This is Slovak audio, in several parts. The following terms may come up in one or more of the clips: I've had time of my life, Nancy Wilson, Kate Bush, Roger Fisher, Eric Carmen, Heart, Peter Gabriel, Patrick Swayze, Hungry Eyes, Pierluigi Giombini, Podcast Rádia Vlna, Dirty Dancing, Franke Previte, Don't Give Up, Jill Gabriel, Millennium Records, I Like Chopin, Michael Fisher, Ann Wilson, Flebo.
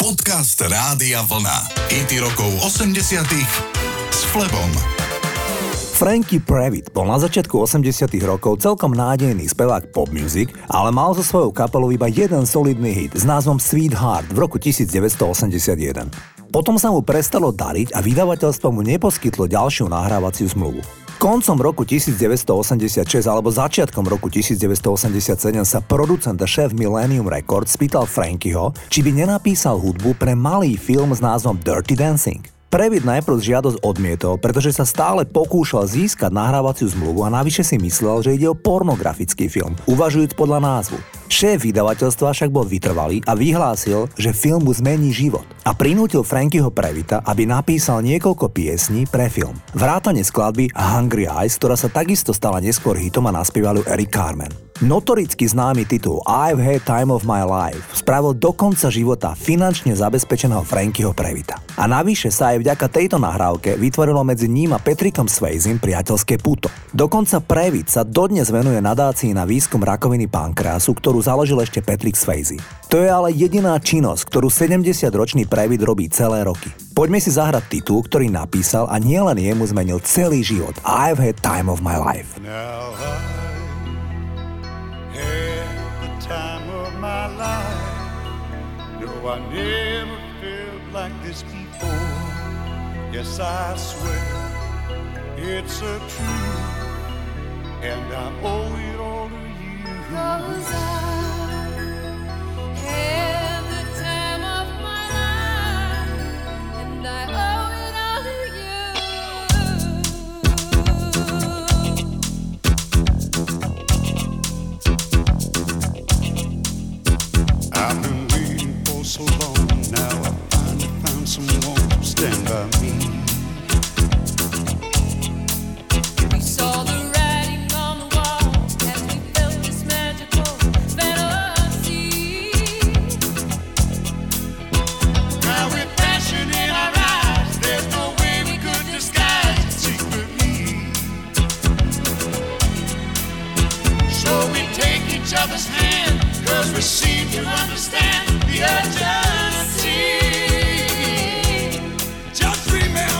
Podcast Rádia Vlna. Hity rokov 80 s Flebom. Franke Previte bol na začiatku 80. rokov celkom nádejný spevák pop music, ale mal so svojou kapelou iba jeden solidný hit s názvom Sweet Heart v roku 1981. Potom sa mu prestalo dariť a vydavateľstvo mu neposkytlo ďalšiu nahrávaciu zmluvu. Koncom roku 1986 alebo začiatkom roku 1987 sa producent a šéf Millennium Records spýtal Frankeho, či by nenapísal hudbu pre malý film s názvom Dirty Dancing. Previte najprv žiadosť odmietol, pretože sa stále pokúšal získať nahrávaciu zmluvu a navyše si myslel, že ide o pornografický film, uvažujúc podľa názvu. Šéf vydavateľstva však bol vytrvalý a vyhlásil, že film mu zmení život a prinútil Frankeho Previta, aby napísal niekoľko piesní pre film. Vrátane skladby Hungry Eyes, ktorá sa takisto stala neskôr hitom a naspieval ju Eric Carmen. Notoricky známy titul I've had time of my life spravil do konca života finančne zabezpečeného Frankeho Previta. A navyše sa aj vďaka tejto nahrávke vytvorilo medzi ním a Patrickom Swayzem priateľské puto. Dokonca Previte sa dodnes venuje nadácii na výskum rakoviny pankreasu, ktorú založil ešte Patrick Swayze. To je ale jediná činnosť, ktorú 70-ročný Previte robí celé roky. Poďme si zahrať titul, ktorý napísal a nielen jemu zmenil celý život. I've had time of my life. My life, no, I never felt like this before. Yes, I swear it's a truth, and I owe it all to you. 'Cause I had the time of my life, and I owe it all to you. I've been waiting for so long, now I finally found someone to stand by me. We saw the writing on the wall as we felt this magical fantasy. Now with passion in our eyes, there's no way we could disguise it secretly. So we take each other's hand, 'cause we seem to understand the urgency. Just remember.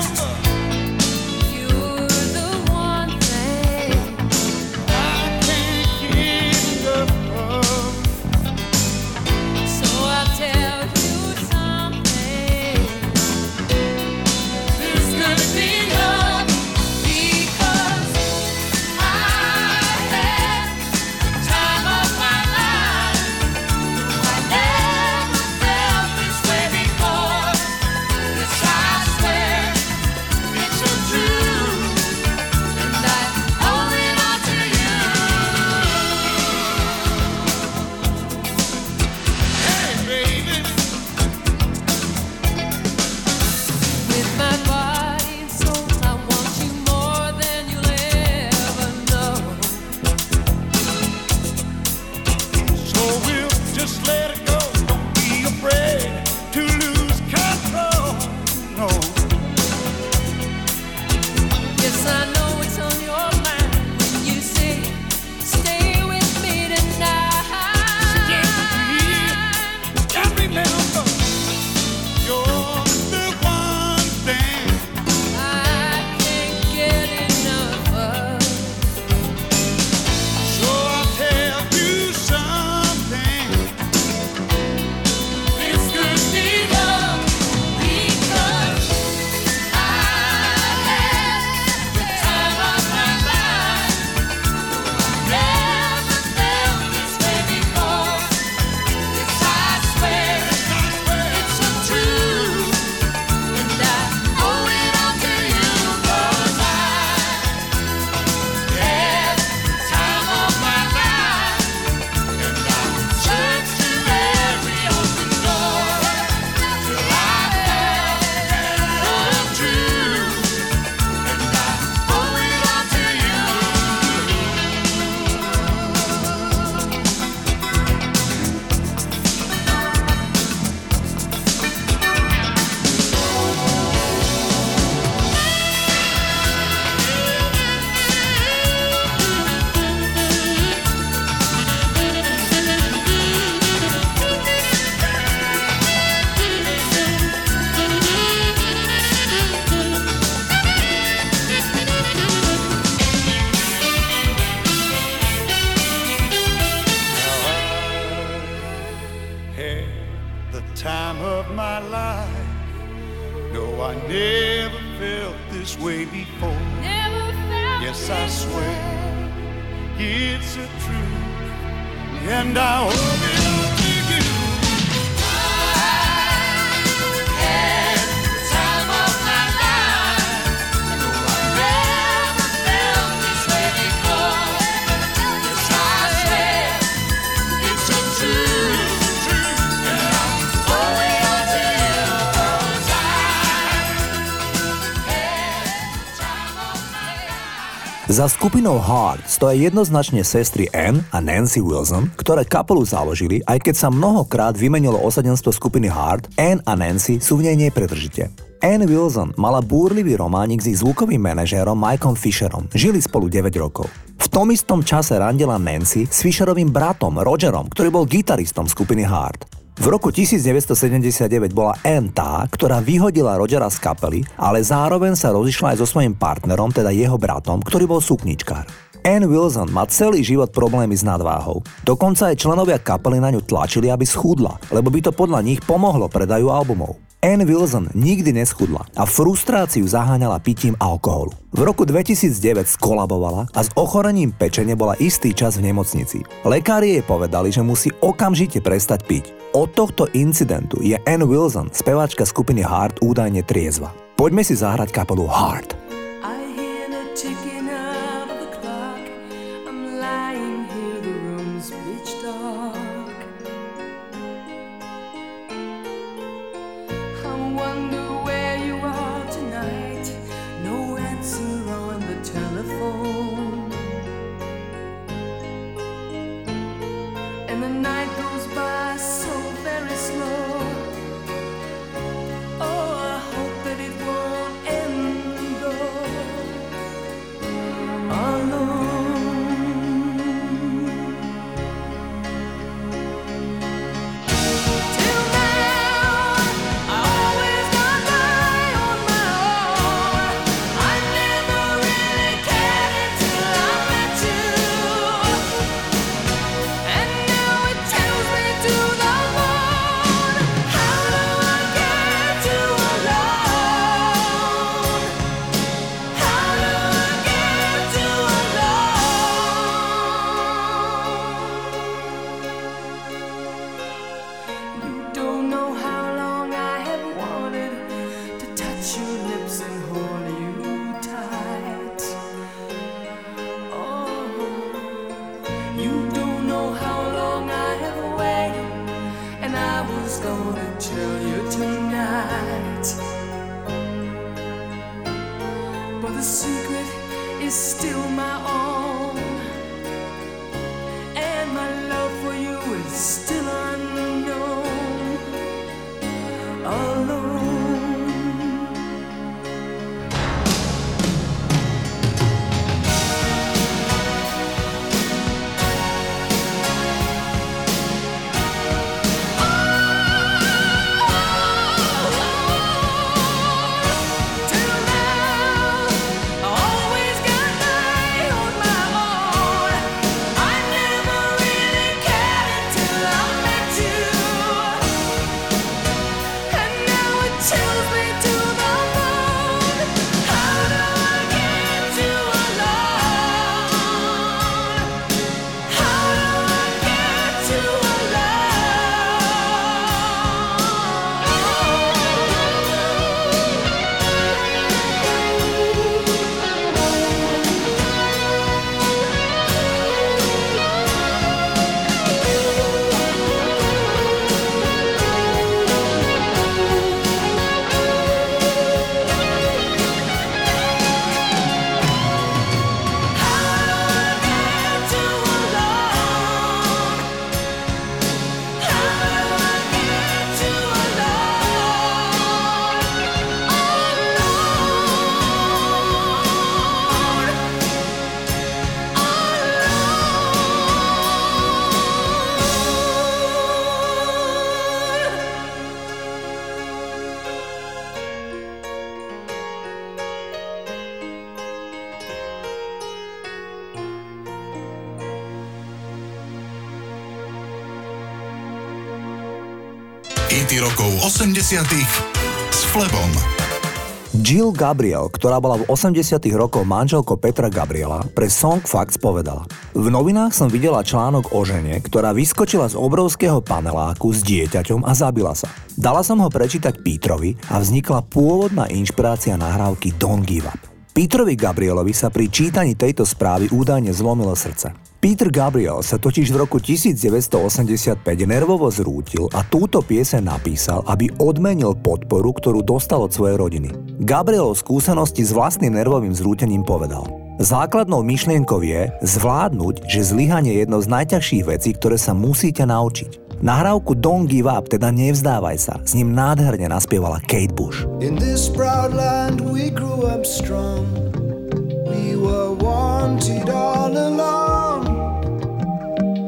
time of my life. No, I never felt this way before. Never felt yes, I swear it's a truth, and I hope it'll be you. I had the time of my life. No, I never felt this way before. Yes, I swear it's a truth, and I hope. Za skupinou Heart stojí jednoznačne sestry Ann a Nancy Wilson, ktoré kapelu založili, aj keď sa mnohokrát vymenilo osadenstvo skupiny Heart, Ann a Nancy sú v nej nepretržite. Ann Wilson mala búrlivý románik s ich zvukovým manažérom Michaelom Fisherom, žili spolu 9 rokov. V tom istom čase randila Nancy s Fisherovým bratom Rogerom, ktorý bol gitaristom skupiny Heart. V roku 1979 bola Ann tá, ktorá vyhodila Rogera z kapely, ale zároveň sa rozišla aj so svojím partnerom, teda jeho bratom, ktorý bol sukničkár. Ann Wilson má celý život problémy s nadváhou. Dokonca aj členovia kapely na ňu tlačili, aby schudla, lebo by to podľa nich pomohlo predaju albumov. Ann Wilson nikdy neschudla a frustráciu zaháňala pitím alkoholu. V roku 2009 skolabovala a s ochorením pečene bola istý čas v nemocnici. Lekári jej povedali, že musí okamžite prestať piť. Od tohto incidentu je Ann Wilson, speváčka skupiny Heart, údajne triezva. Poďme si zahrať kapelu Heart. hity rokov 80-tých s Flebom. Jill Gabriel, ktorá bola v 80. rokoch manželkou Petra Gabriela, pre Song Facts povedala: "V novinách som videla článok o žene, ktorá vyskočila z obrovského paneláku s dieťaťom a zabila sa. Dala som ho prečítať Petrovi a vznikla pôvodná inšpirácia nahrávky Don't Give Up." Petrovi Gabrielovi sa pri čítaní tejto správy údajne zlomilo srdce. Peter Gabriel sa totiž v roku 1985 nervovo zrútil a túto pieseň napísal, aby odmenil podporu, ktorú dostal od svojej rodiny. Gabriel o skúsenosti s vlastným nervovým zrútením povedal: "Základnou myšlienkou je zvládnuť, že zlyhanie je jedno z najťažších vecí, ktoré sa musíte naučiť." Nahrávku Don't Give Up, teda nevzdávaj sa, s ním nádherne naspievala Kate Bush. In this proud land we grew up strong, we were wanted all along.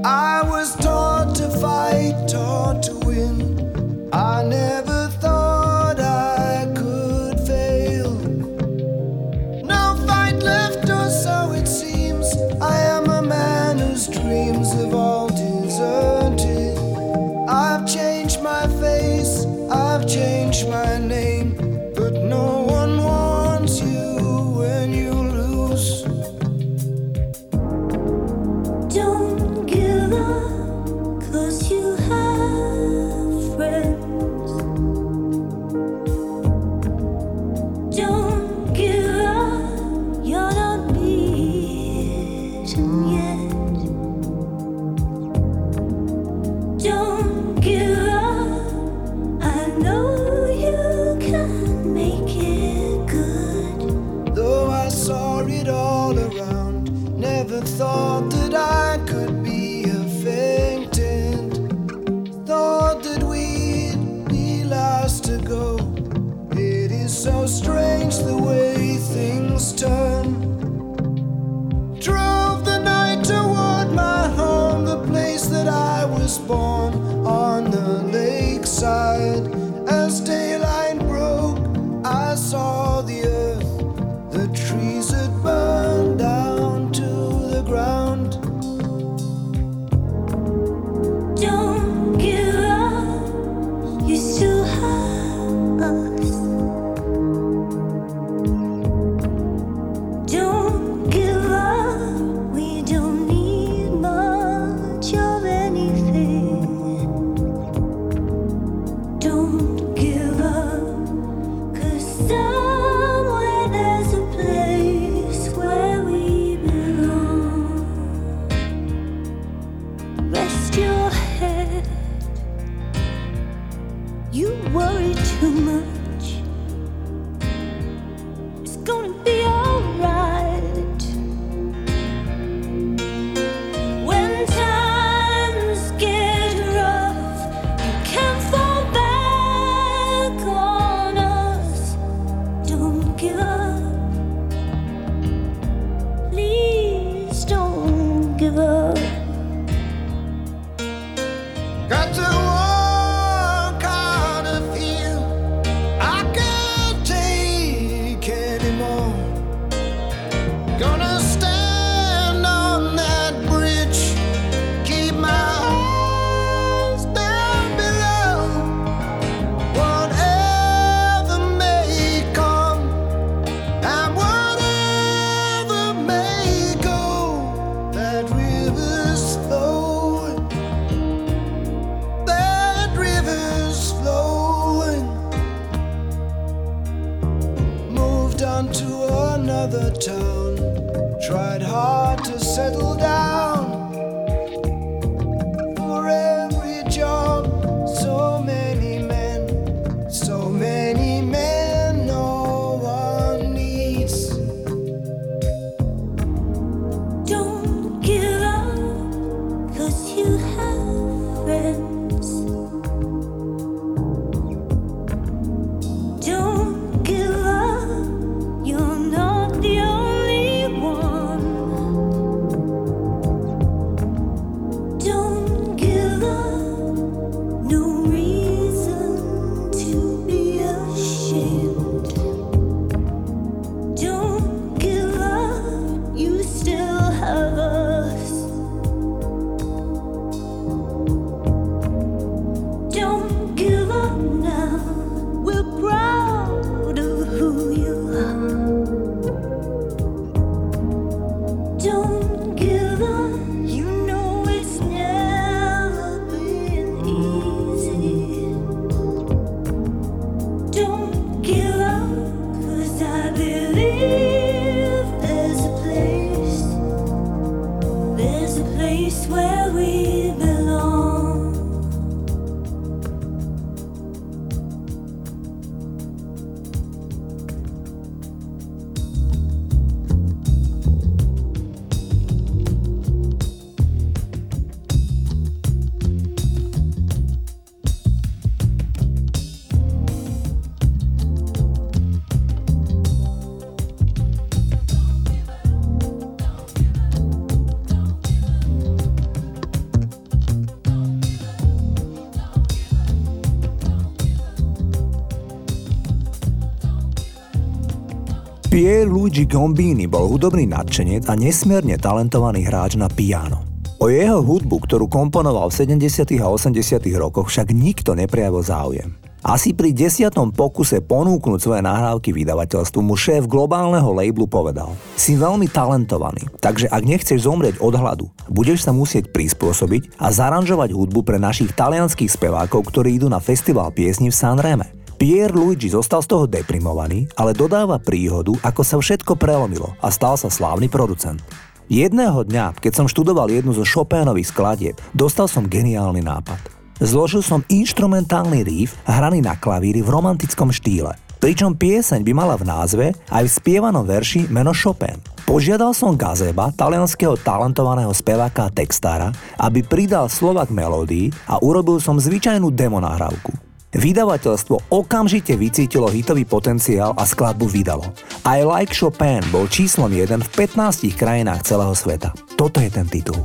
I was taught to fight, taught to win. I never thought I could fail. No fight left, or so it seems. I am a man whose dreams have all deserted. I've changed my face, I've changed my name, but no one wants you when you lose. Pierluigi Giombini bol hudobný nadšenec a nesmierne talentovaný hráč na piano. O jeho hudbu, ktorú komponoval v 70. a 80. rokoch, však nikto neprejavil záujem. Asi pri 10. pokuse ponúknuť svoje nahrávky vydavateľstvu mu šéf globálneho labelu povedal: "Si veľmi talentovaný, takže ak nechceš zomrieť od hladu, budeš sa musieť prispôsobiť a zaranžovať hudbu pre našich talianskych spevákov, ktorí idú na festival piesni v Sanreme." Pierluigi zostal z toho deprimovaný, ale dodáva príhodu, ako sa všetko prelomilo a stal sa slávny producent. "Jedného dňa, keď som študoval jednu zo Chopinových skladieb, dostal som geniálny nápad. Zložil som inštrumentálny riff hraný na klavíri v romantickom štýle, pričom pieseň by mala v názve aj v spievanom verši meno Chopin. Požiadal som Gazeba, talianského talentovaného speváka a textára, aby pridal slova k melódii a urobil som zvyčajnú demo nahrávku. Vydavateľstvo okamžite vycítilo hitový potenciál a skladbu vydalo. I Like Chopin bol číslom 1 v 15 krajinách celého sveta." Toto je ten titul.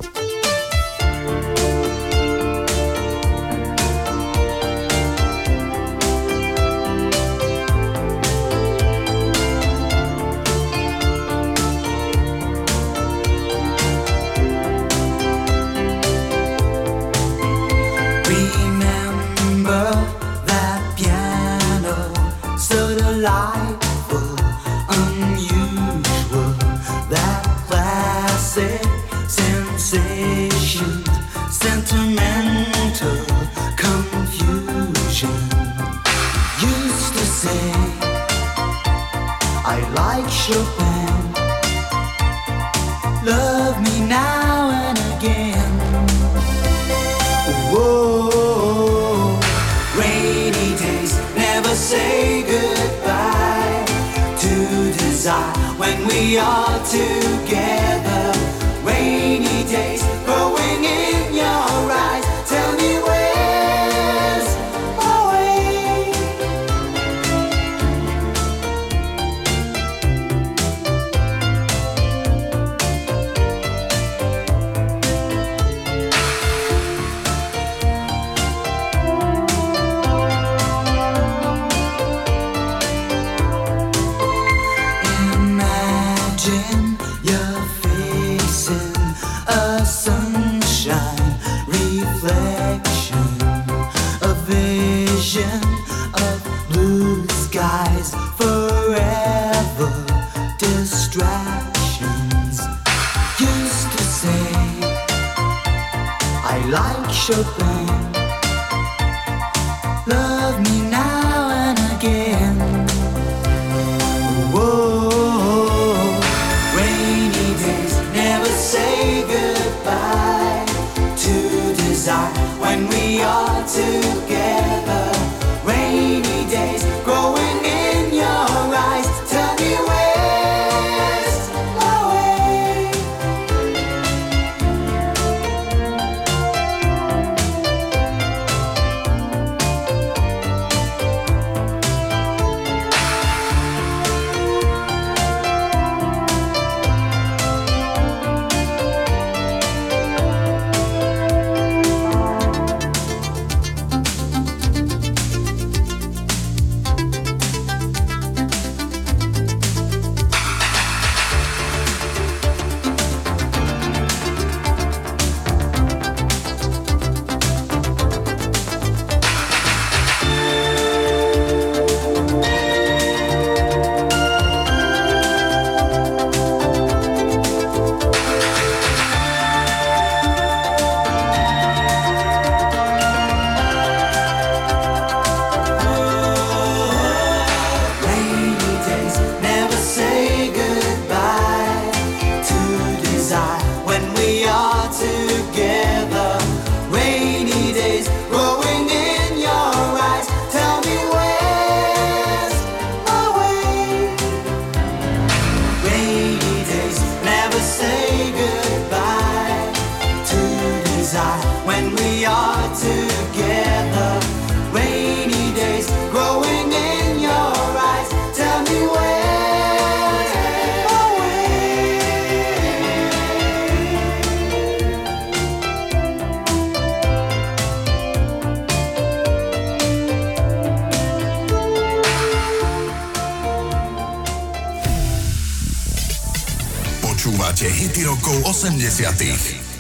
hity rokov 80.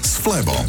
s Flebom.